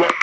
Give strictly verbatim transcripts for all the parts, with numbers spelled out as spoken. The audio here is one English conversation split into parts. Up.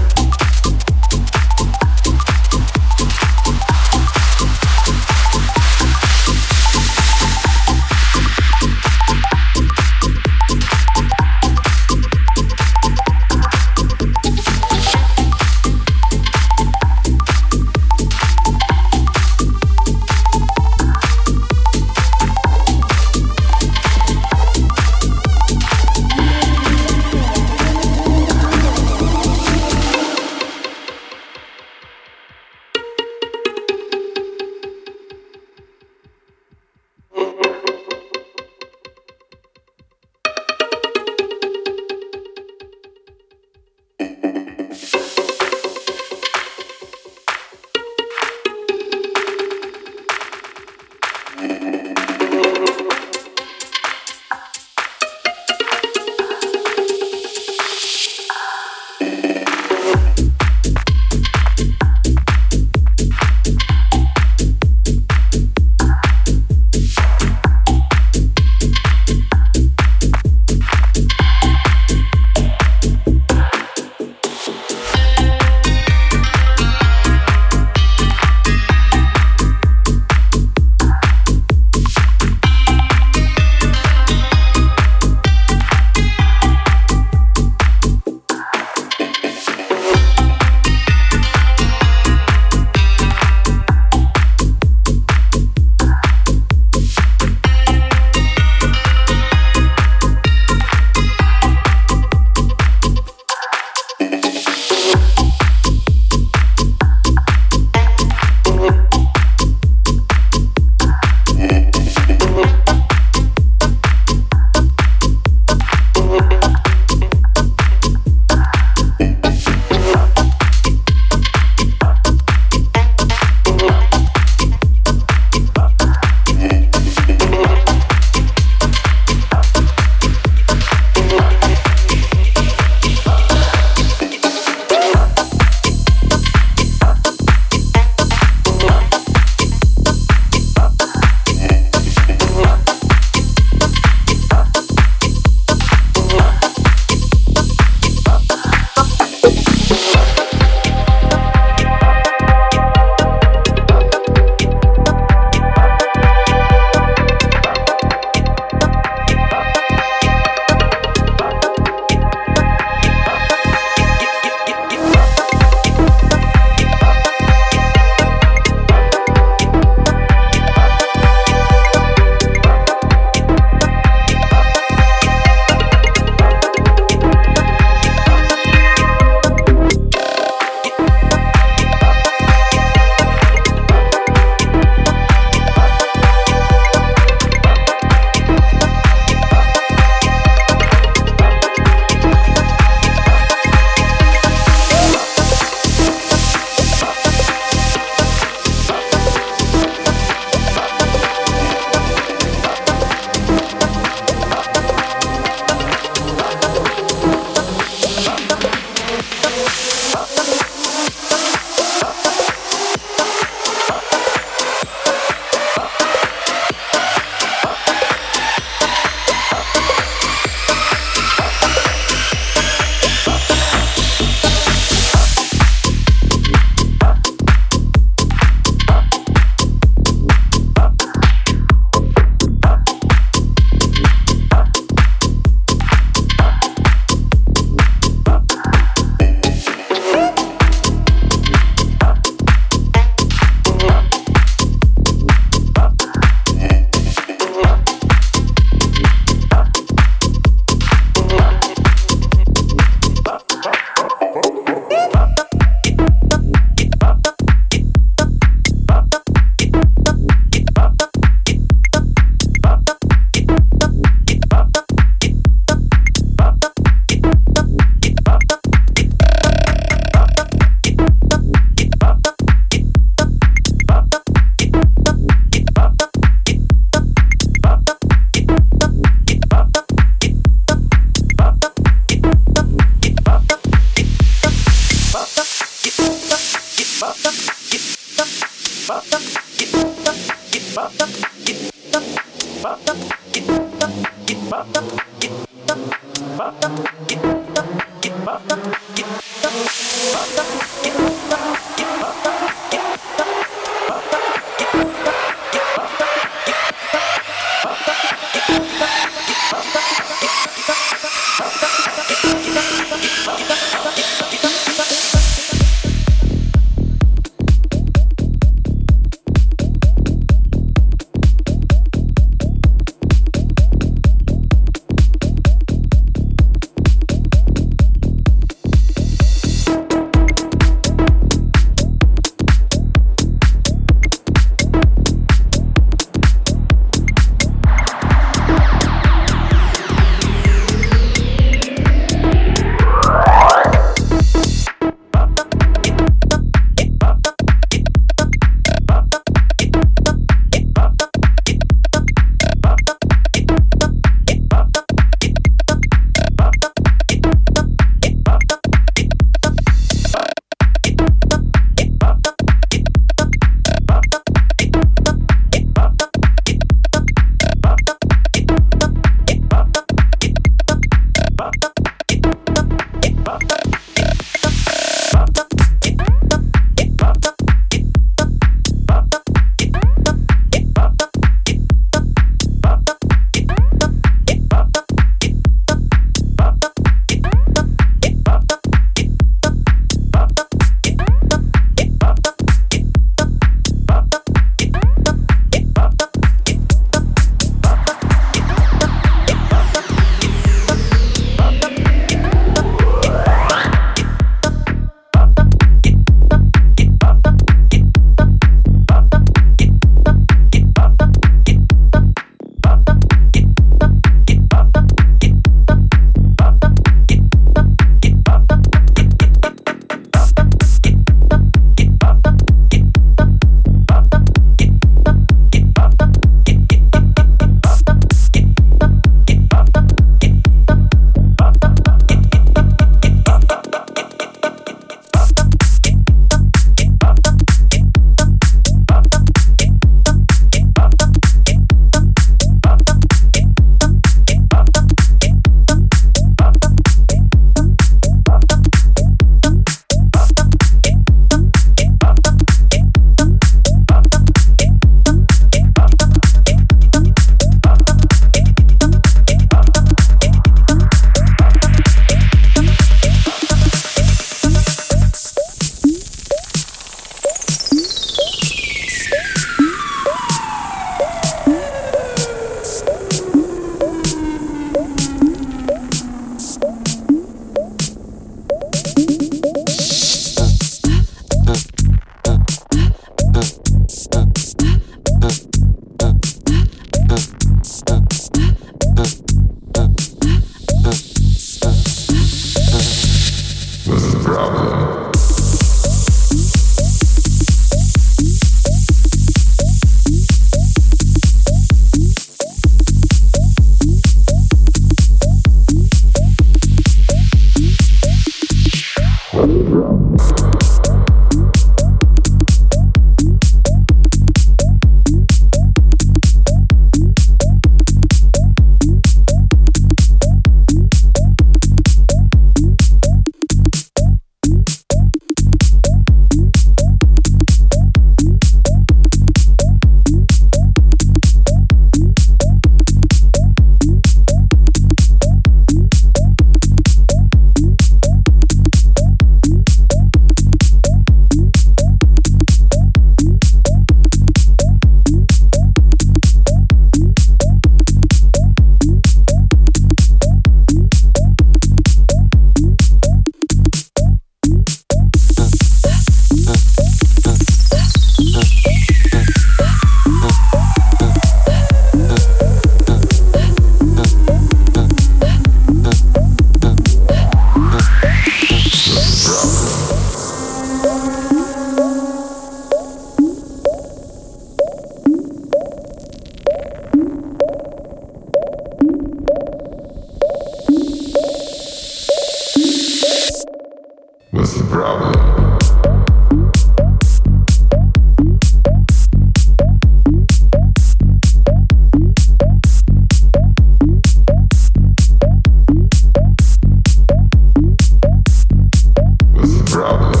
Problem.